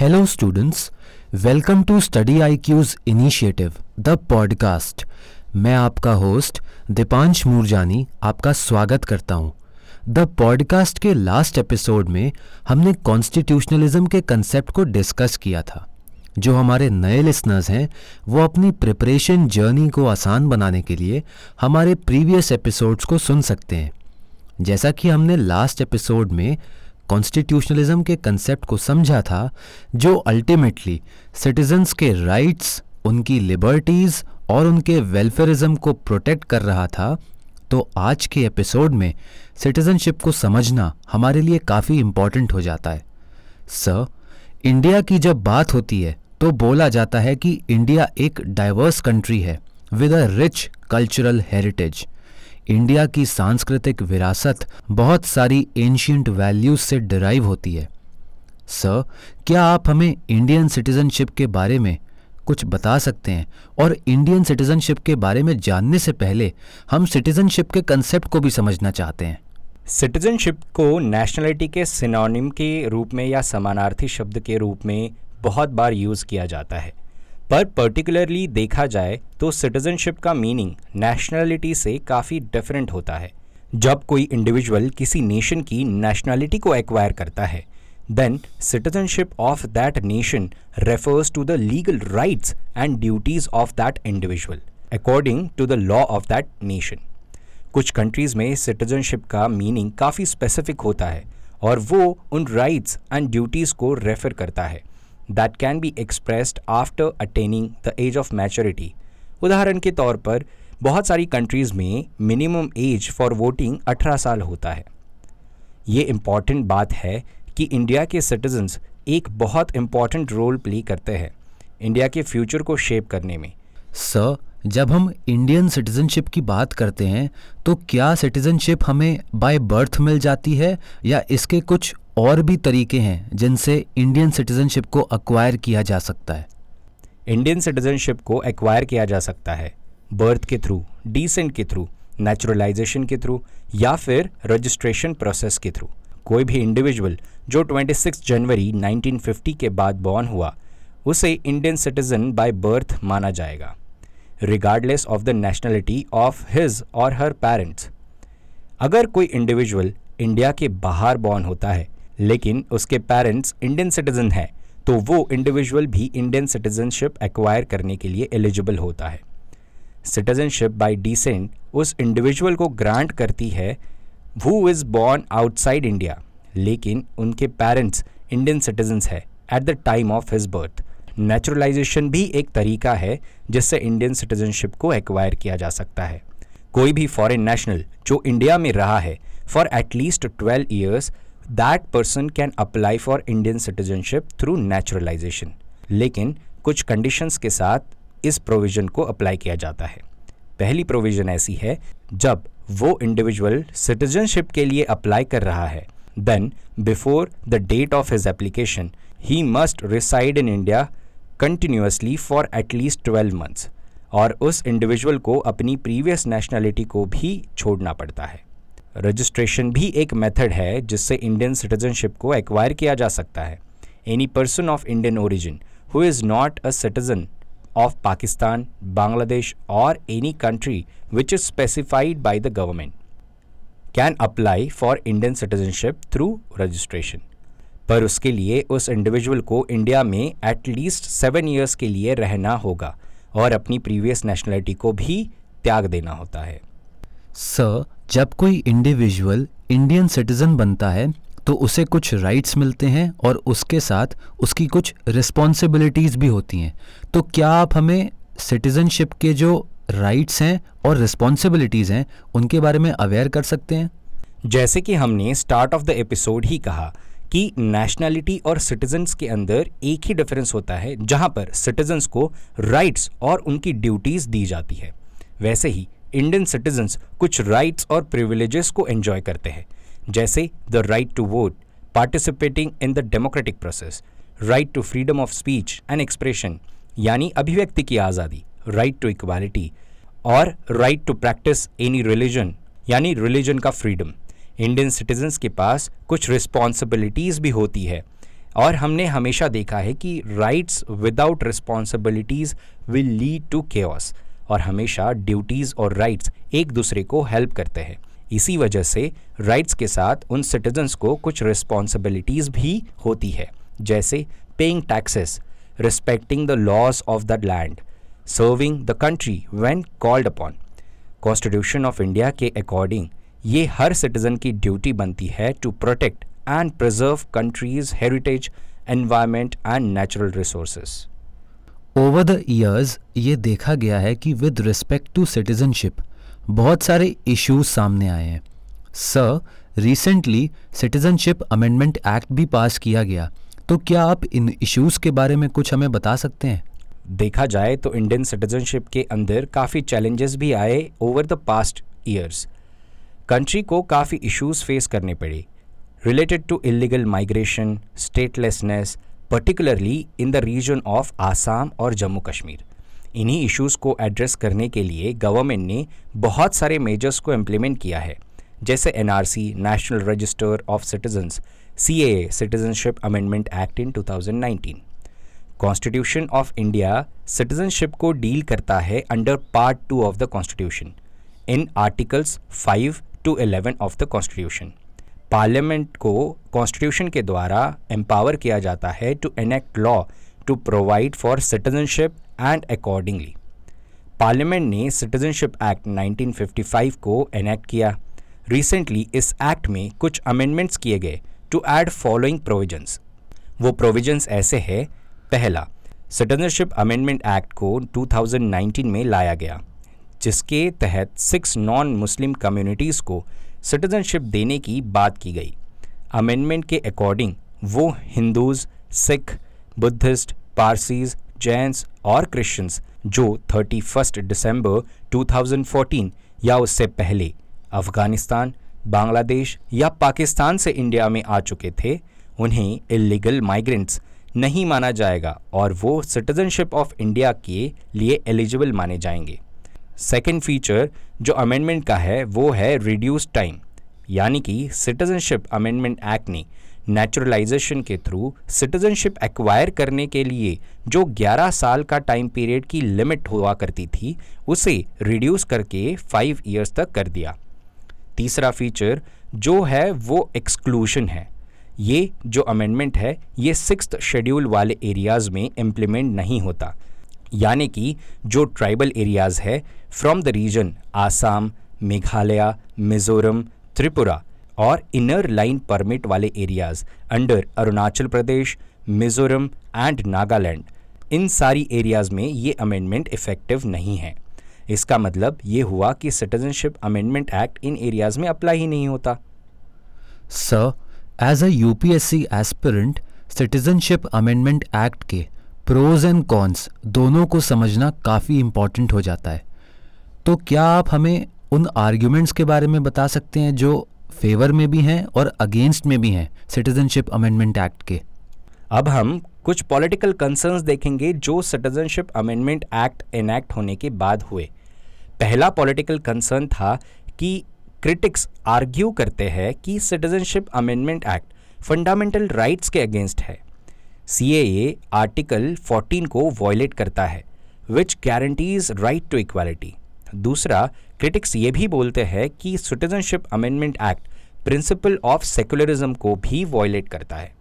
Hello students, welcome to Study IQs initiative, the podcast. मैं आपका host Deepansh Moorjani आपका स्वागत करता हूँ। द पॉडकास्ट के लास्ट एपिसोड में हमने कॉन्स्टिट्यूशनलिज्म के कंसेप्ट को डिस्कस किया था। जो हमारे नए लिसनर्स हैं वो अपनी प्रिपरेशन जर्नी को आसान बनाने के लिए हमारे प्रीवियस एपिसोड्स को सुन सकते हैं। जैसा कि हमने लास्ट एपिसोड में कॉन्स्टिट्यूशनलिज्म के कंसेप्ट को समझा था, जो अल्टीमेटली सिटीजन्स के राइट्स, उनकी लिबर्टीज़ और उनके वेलफेयरिज्म को प्रोटेक्ट कर रहा था, तो आज के एपिसोड में सिटीजनशिप को समझना हमारे लिए काफ़ी इम्पॉर्टेंट हो जाता है। सर, इंडिया की जब बात होती है तो बोला जाता है कि इंडिया एक डाइवर्स कंट्री है with a rich cultural heritage. India की सांस्कृतिक विरासत बहुत सारी एंशिएंट वैल्यूज से डिराइव होती है। सर, क्या आप हमें इंडियन सिटीजनशिप के बारे में कुछ बता सकते हैं? और इंडियन सिटीजनशिप के बारे में जानने से पहले हम सिटीजनशिप के कंसेप्ट को भी समझना चाहते हैं। सिटीजनशिप को नेशनलिटी के सिनोनिम के रूप में या समानार्थी शब्द के रूप में बहुत बार यूज़ किया जाता है, पर पर्टिकुलरली देखा जाए तो सिटीजनशिप का मीनिंग नेशनलिटी से काफ़ी डिफरेंट होता है। जब कोई इंडिविजुअल किसी नेशन की नेशनलिटी को एक्वायर करता है, then citizenship of that nation refers to the legal rights and duties of that individual according to the law of that nation. कुछ कंट्रीज़ में सिटीजनशिप का मीनिंग काफ़ी स्पेसिफिक होता है और वो उन राइट्स एंड ड्यूटीज़ को रेफर करता है that can be expressed after attaining the age of maturity. उदाहरण के तौर पर बहुत सारी कंट्रीज़ में मिनिमम एज फॉर वोटिंग 18 साल होता है। ये इम्पॉर्टेंट बात है कि इंडिया के सिटीजन्स एक बहुत इम्पॉर्टेंट रोल प्ले करते हैं इंडिया के फ्यूचर को शेप करने में। सर, जब हम इंडियन सिटीजनशिप की बात करते हैं तो क्या सिटीजनशिप हमें बाय बर्थ मिल जाती है या इसके कुछ और भी तरीके हैं जिनसे इंडियन सिटीजनशिप को एक्वायर किया जा सकता है? इंडियन सिटीजनशिप को एक्वायर किया जा सकता है बर्थ के थ्रू, डीसेंट के थ्रू, नेचुरलाइजेशन के थ्रू या फिर रजिस्ट्रेशन प्रोसेस के थ्रू। कोई भी इंडिविजुअल जो 26 जनवरी 1950 के बाद बॉर्न हुआ उसे इंडियन सिटीजन बाय बर्थ माना जाएगा, regardless of the nationality of his और हर पेरेंट्स। अगर कोई इंडिविजुअल इंडिया के बाहर बॉर्न होता है लेकिन उसके पेरेंट्स इंडियन सिटीजन हैं, तो वो इंडिविजुअल भी इंडियन सिटीजनशिप एक्वायर करने के लिए एलिजिबल होता है। सिटीजनशिप बाय डिसेंट उस इंडिविजुअल को ग्रांट करती है who is born outside India लेकिन उनके पेरेंट्स इंडियन सिटीजन्स है at the time of his birth. Naturalisation भी एक तरीका है जिससे इंडियन सिटीजनशिप को एक्वायर किया जा सकता है। कोई भी फॉरेन नेशनल जो इंडिया में रहा है for at least 12 years, That person can apply for Indian citizenship through naturalization. लेकिन कुछ conditions के साथ इस provision को apply किया जाता है। पहली provision ऐसी है, जब वो individual citizenship के लिए apply कर रहा है, then before the date of his application, he must reside in India continuously for at least 12 months. और उस individual को अपनी previous nationality को भी छोड़ना पड़ता है। रजिस्ट्रेशन भी एक मेथड है जिससे इंडियन सिटीजनशिप को एक्वायर किया जा सकता है। Any person of Indian origin who is not a citizen of Pakistan, Bangladesh और any country which is specified by the government can apply for Indian citizenship through registration. पर उसके लिए उस इंडिविजुअल को इंडिया में एटलीस्ट 7 ईयर्स के लिए रहना होगा और अपनी प्रीवियस नेशनलिटी को भी त्याग देना होता है। सर, जब कोई इंडिविजुअल इंडियन सिटीज़न बनता है तो उसे कुछ राइट्स मिलते हैं और उसके साथ उसकी कुछ रिस्पॉन्सिबिलिटीज़ भी होती हैं, तो क्या आप हमें सिटीजनशिप के जो राइट्स हैं और रिस्पॉन्सिबिलिटीज़ हैं उनके बारे में अवेयर कर सकते हैं? जैसे कि हमने स्टार्ट ऑफ द एपिसोड ही कहा कि नेशनलिटी और सिटीजन्स के अंदर एक ही डिफरेंस होता है जहाँ पर सिटीजन्स को राइट्स और उनकी ड्यूटीज़ दी जाती है। वैसे ही इंडियन सिटीजन्स कुछ राइट्स और प्रिविलेजेस को एंजॉय करते हैं, जैसे the right to vote, participating in the democratic process, right to freedom of speech and expression यानी अभिव्यक्ति की आज़ादी, राइट टू इक्वालिटी और right to practice any religion यानी रिलीजन का फ्रीडम। इंडियन सिटीजन्स के पास कुछ रिस्पॉन्सिबिलिटीज़ भी होती है और हमने हमेशा देखा है कि rights without responsibilities will lead to chaos, और हमेशा ड्यूटीज़ और राइट्स एक दूसरे को हेल्प करते हैं। इसी वजह से राइट्स के साथ उन सिटीजन्स को कुछ रिस्पॉन्सिबिलिटीज़ भी होती है, जैसे paying taxes, respecting the laws of the land, serving the country when called upon. Constitution of India के अकॉर्डिंग ये हर सिटीज़न की ड्यूटी बनती है to protect and preserve country's heritage, environment and natural resources. Over the years, ये देखा गया है कि with respect to citizenship, बहुत सारे issues सामने आए हैं। Sir, recently Citizenship Amendment Act भी पास किया गया, तो क्या आप इन issues के बारे में कुछ हमें बता सकते हैं? देखा जाए तो इंडियन सिटीजनशिप के अंदर काफ़ी challenges भी आए over the past years. Country को काफ़ी issues face करने पड़े related to illegal migration, statelessness, particularly in the region of Assam और जम्मू कश्मीर। इन्हीं issues को address करने के लिए government ने बहुत सारे measures को implement किया है, जैसे NRC, National Register of Citizens, CAA, Citizenship Amendment Act in 2019. Constitution of India citizenship को deal करता है under Part 2 of the Constitution, in Articles 5 to 11 of the Constitution. Parliament को कॉन्स्टिट्यूशन के द्वारा एम्पावर किया जाता है to enact law to provide for citizenship and accordingly. Parliament ने सिटीजनशिप एक्ट 1955 को एनेक्ट किया। रिसेंटली इस एक्ट में कुछ अमेंडमेंट्स किए गए टू ऐड फॉलोइंग प्रोविजंस। वो प्रोविजंस ऐसे हैं। पहला, सिटीजनशिप अमेंडमेंट एक्ट को 2019 में लाया गया, जिसके तहत 6 नॉन मुस्लिम कम्युनिटीज़ को सिटीजनशिप देने की बात की गई। अमेंडमेंट के अकॉर्डिंग वो हिंदूज, सिख, बुद्धिस्ट, पारसीज, जैन्स और क्रिश्चियंस जो 31 दिसंबर 2014 या उससे पहले अफ़गानिस्तान, बांग्लादेश या पाकिस्तान से इंडिया में आ चुके थे, उन्हें इलीगल माइग्रेंट्स नहीं माना जाएगा और वो सिटीजनशिप ऑफ इंडिया के लिए एलिजिबल माने जाएंगे। सेकेंड फीचर जो अमेंडमेंट का है वो है रिड्यूस टाइम, यानी कि सिटीजनशिप अमेंडमेंट एक्ट ने नेचुरलाइजेशन के थ्रू सिटीजनशिप एक्वायर करने के लिए जो 11 साल का टाइम पीरियड की लिमिट हुआ करती थी, उसे रिड्यूस करके 5 इयर्स तक कर दिया। तीसरा फीचर जो है वो एक्सक्लूशन है। ये जो अमेंडमेंट है ये 6th शेड्यूल वाले एरियाज़ में इम्प्लीमेंट नहीं होता, यानी कि जो ट्राइबल एरियाज़ है from the region Assam, Meghalaya, Mizoram, Tripura और इनर लाइन परमिट वाले areas under Arunachal Pradesh, Mizoram and Nagaland, इन सारी एरियाज़ में ये अमेंडमेंट इफ़ेक्टिव नहीं है। इसका मतलब ये हुआ कि सिटीजनशिप अमेंडमेंट एक्ट इन एरियाज़ में अप्लाई ही नहीं होता। Sir, as a UPSC aspirant citizenship amendment act के प्रोज एंड कॉन्स दोनों को समझना काफ़ी इम्पॉर्टेंट हो जाता है, तो क्या आप हमें उन आर्ग्यूमेंट्स के बारे में बता सकते हैं जो फेवर में भी हैं और अगेंस्ट में भी हैं सिटीजनशिप अमेंडमेंट एक्ट के? अब हम कुछ पॉलिटिकल कंसर्न्स देखेंगे जो सिटीजनशिप अमेंडमेंट एक्ट एनेक्ट होने के बाद हुए। पहला पॉलिटिकल कंसर्न था कि क्रिटिक्स आर्ग्यू करते हैं कि citizenship amendment act fundamental rights के अगेंस्ट है। CAA आर्टिकल 14 को वॉयलेट करता है, which guarantees right to equality. दूसरा, क्रिटिक्स ये भी बोलते हैं कि citizenship amendment act principle of secularism को भी वॉयलेट करता है।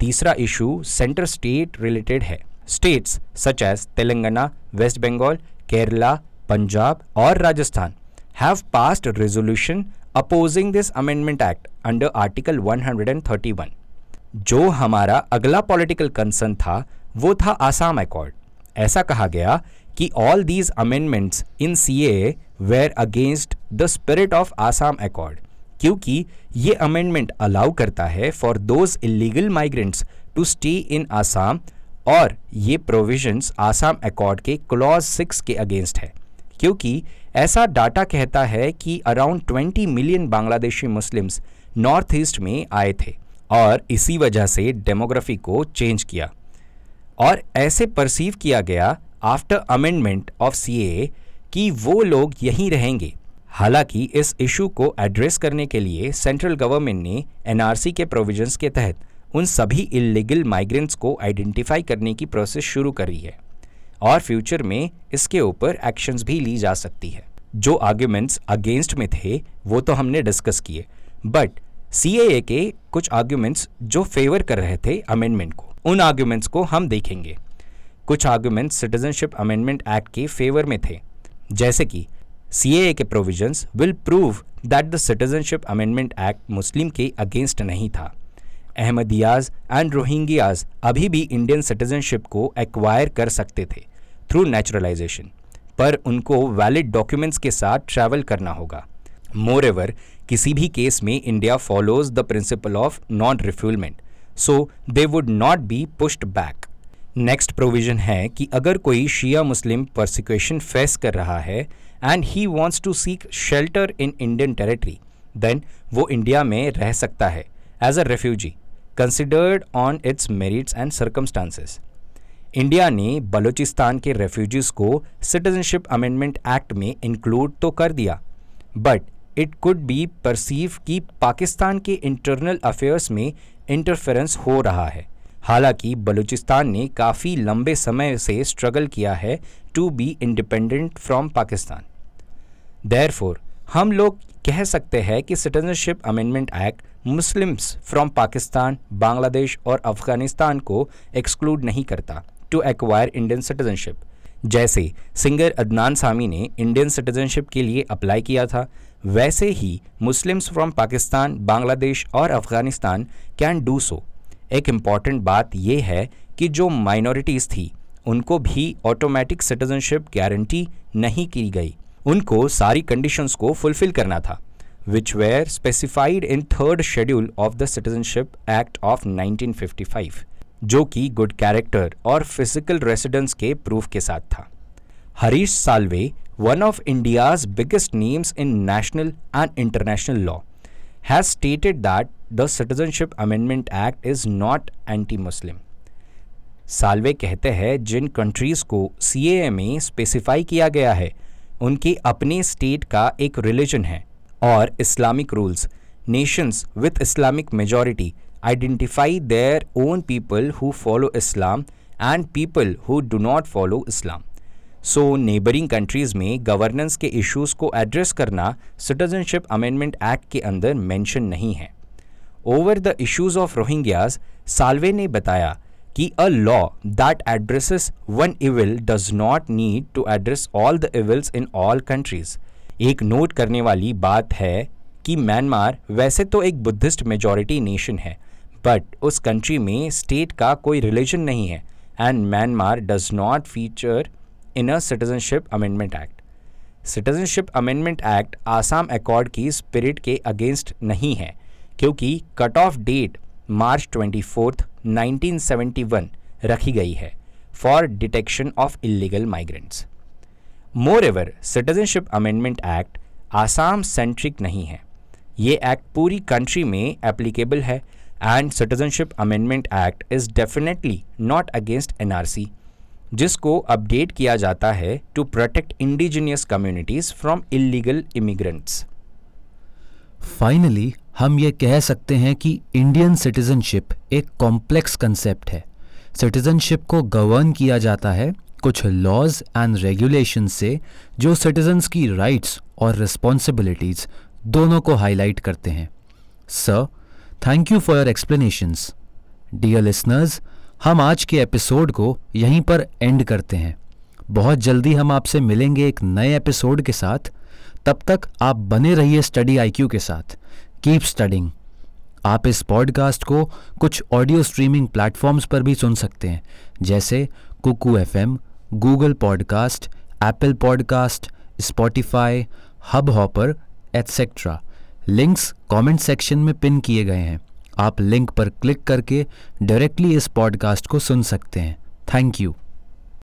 तीसरा इशू सेंटर स्टेट रिलेटेड है। States such as Telangana, West Bengal, Kerala, Punjab और Rajasthan have passed resolution opposing this amendment act under article 131। जो हमारा अगला पॉलिटिकल कंसर्न था वो था आसाम अकॉर्ड। ऐसा कहा गया कि all these amendments in CAA were against the spirit of Assam accord, क्योंकि ये अमेंडमेंट अलाउ करता है for those illegal migrants to stay in Assam, और ये प्रोविजंस आसाम अकॉर्ड के क्लॉज 6 के अगेंस्ट है, क्योंकि ऐसा डाटा कहता है कि around 20 million Bangladeshi Muslims north east में आए थे और इसी वजह से डेमोग्राफी को चेंज किया, और ऐसे परसीव किया गया आफ्टर अमेंडमेंट ऑफ CAA कि वो लोग यहीं रहेंगे। हालांकि इस इशू को एड्रेस करने के लिए सेंट्रल गवर्नमेंट ने NRC के प्रोविजंस के तहत उन सभी इल्लीगल माइग्रेंट्स को आइडेंटिफाई करने की प्रोसेस शुरू करी है और फ्यूचर में इसके ऊपर एक्शंस भी ली जा सकती है। जो आर्ग्यूमेंट्स अगेंस्ट में थे वो तो हमने डिस्कस किए, बट सीएए के कुछ आर्ग्यूमेंट्स जो फेवर कर रहे थे अमेंडमेंट को, उन आर्ग्यूमेंट्स को हम देखेंगे। कुछ आर्ग्यूमेंट्स सिटीजनशिप अमेंडमेंट एक्ट के फेवर में थे, जैसे कि सीएए के provisions will prove that the citizenship amendment act Muslim के अगेंस्ट नहीं था। अहमदियाज एंड रोहिंग्याज अभी भी इंडियन सिटीजनशिप को एक्वायर कर सकते थे थ्रू नेचुरलाइजेशन, पर उनको वैलिड डॉक्यूमेंट्स के साथ ट्रैवल करना होगा। मोरओवर, किसी भी केस में India follows the principle of non refoulement, so they would not be pushed back. Next provision है कि अगर कोई शिया मुस्लिम परसिक्यूशन फेस कर रहा है and he wants to seek shelter in Indian territory, then वो इंडिया में रह सकता है as a refugee considered on its merits and circumstances. India ने बलूचिस्तान के रेफ्यूजीज़ को सिटीजनशिप अमेंडमेंट एक्ट में इंक्लूड तो कर दिया, but it could be perceive कि पाकिस्तान के इंटरनल अफेयर्स में इंटरफेरेंस हो रहा है। हालांकि बलूचिस्तान ने काफ़ी लंबे समय से स्ट्रगल किया है to be independent from Pakistan. Therefore हम लोग कह सकते हैं कि citizenship amendment act Muslims from Pakistan, Bangladesh और अफगानिस्तान को एक्सक्लूड नहीं करता टू एक्वायर इंडियन सिटीजनशिप। जैसे सिंगर अदनान सामी ने इंडियन सिटीजनशिप के लिए अप्लाई किया था, वैसे ही मुस्लिम्स फ्रॉम पाकिस्तान, बांग्लादेश और अफगानिस्तान कैन डू सो। एक इम्पॉर्टेंट बात यह है कि जो माइनॉरिटीज़ थी उनको भी ऑटोमेटिक सिटीजनशिप गारंटी नहीं की गई, उनको सारी कंडीशंस को फुलफिल करना था which were specified in third schedule of the citizenship act of 1955, जो कि गुड कैरेक्टर और फिजिकल रेसिडेंस के प्रूफ के साथ था। Harish Salve, one of India's biggest names in national and international law, has stated that the citizenship amendment act is not anti Muslim. Salve कहते हैं जिन कंट्रीज़ को सीएए में स्पेसिफाई किया गया है उनके अपने स्टेट का एक रिलीजन है और Islamic rules, nations with Islamic majority identify their own people who follow Islam and people who do not follow Islam. So neighboring countries में governance के issues को address करना Citizenship Amendment Act के अंदर mention नहीं है। Over the issues of Rohingyas, Salve ने बताया कि a law that addresses one evil does not need to address all the evils in all countries. एक note करने वाली बात है कि म्यांमार वैसे तो एक बुद्धिस्ट मेजॉरिटी नेशन है, बट उस कंट्री में स्टेट का कोई रिलीजन नहीं है and Myanmar does not feature in a citizenship amendment act. Citizenship amendment act Assam accord की स्पिरिट के अगेंस्ट नहीं है क्योंकि कट ऑफ डेट मार्च 24th 1971 रखी गई है for detection of illegal migrants. Moreover, citizenship amendment act Assam centric नहीं है, ये एक्ट पूरी कंट्री में एप्लीकेबल है and citizenship amendment act is definitely not against NRC, जिसको अपडेट किया जाता है to protect indigenous communities from illegal immigrants. Finally हम ये कह सकते हैं कि इंडियन सिटीजनशिप एक कॉम्प्लेक्स कंसेप्ट है। सिटीजनशिप को गवर्न किया जाता है कुछ लॉज एंड रेगुलेशन से जो सिटीजन्स की राइट्स और रिस्पॉन्सिबिलिटीज़ दोनों को हाईलाइट करते हैं। Sir, thank you for your explanations. Dear listeners, हम आज के एपिसोड को यहीं पर एंड करते हैं। बहुत जल्दी हम आपसे मिलेंगे एक नए एपिसोड के साथ। तब तक आप बने रहिए स्टडी आईक्यू के साथ। Keep studying. आप इस पॉडकास्ट को कुछ ऑडियो स्ट्रीमिंग प्लेटफॉर्म्स पर भी सुन सकते हैं, जैसे Kuku FM, Google podcast, Apple podcast, Spotify, hub hopper etcetera. Links comment section में पिन किए गए हैं। आप लिंक पर क्लिक करके डायरेक्टली इस पॉडकास्ट को सुन सकते हैं। Thank you.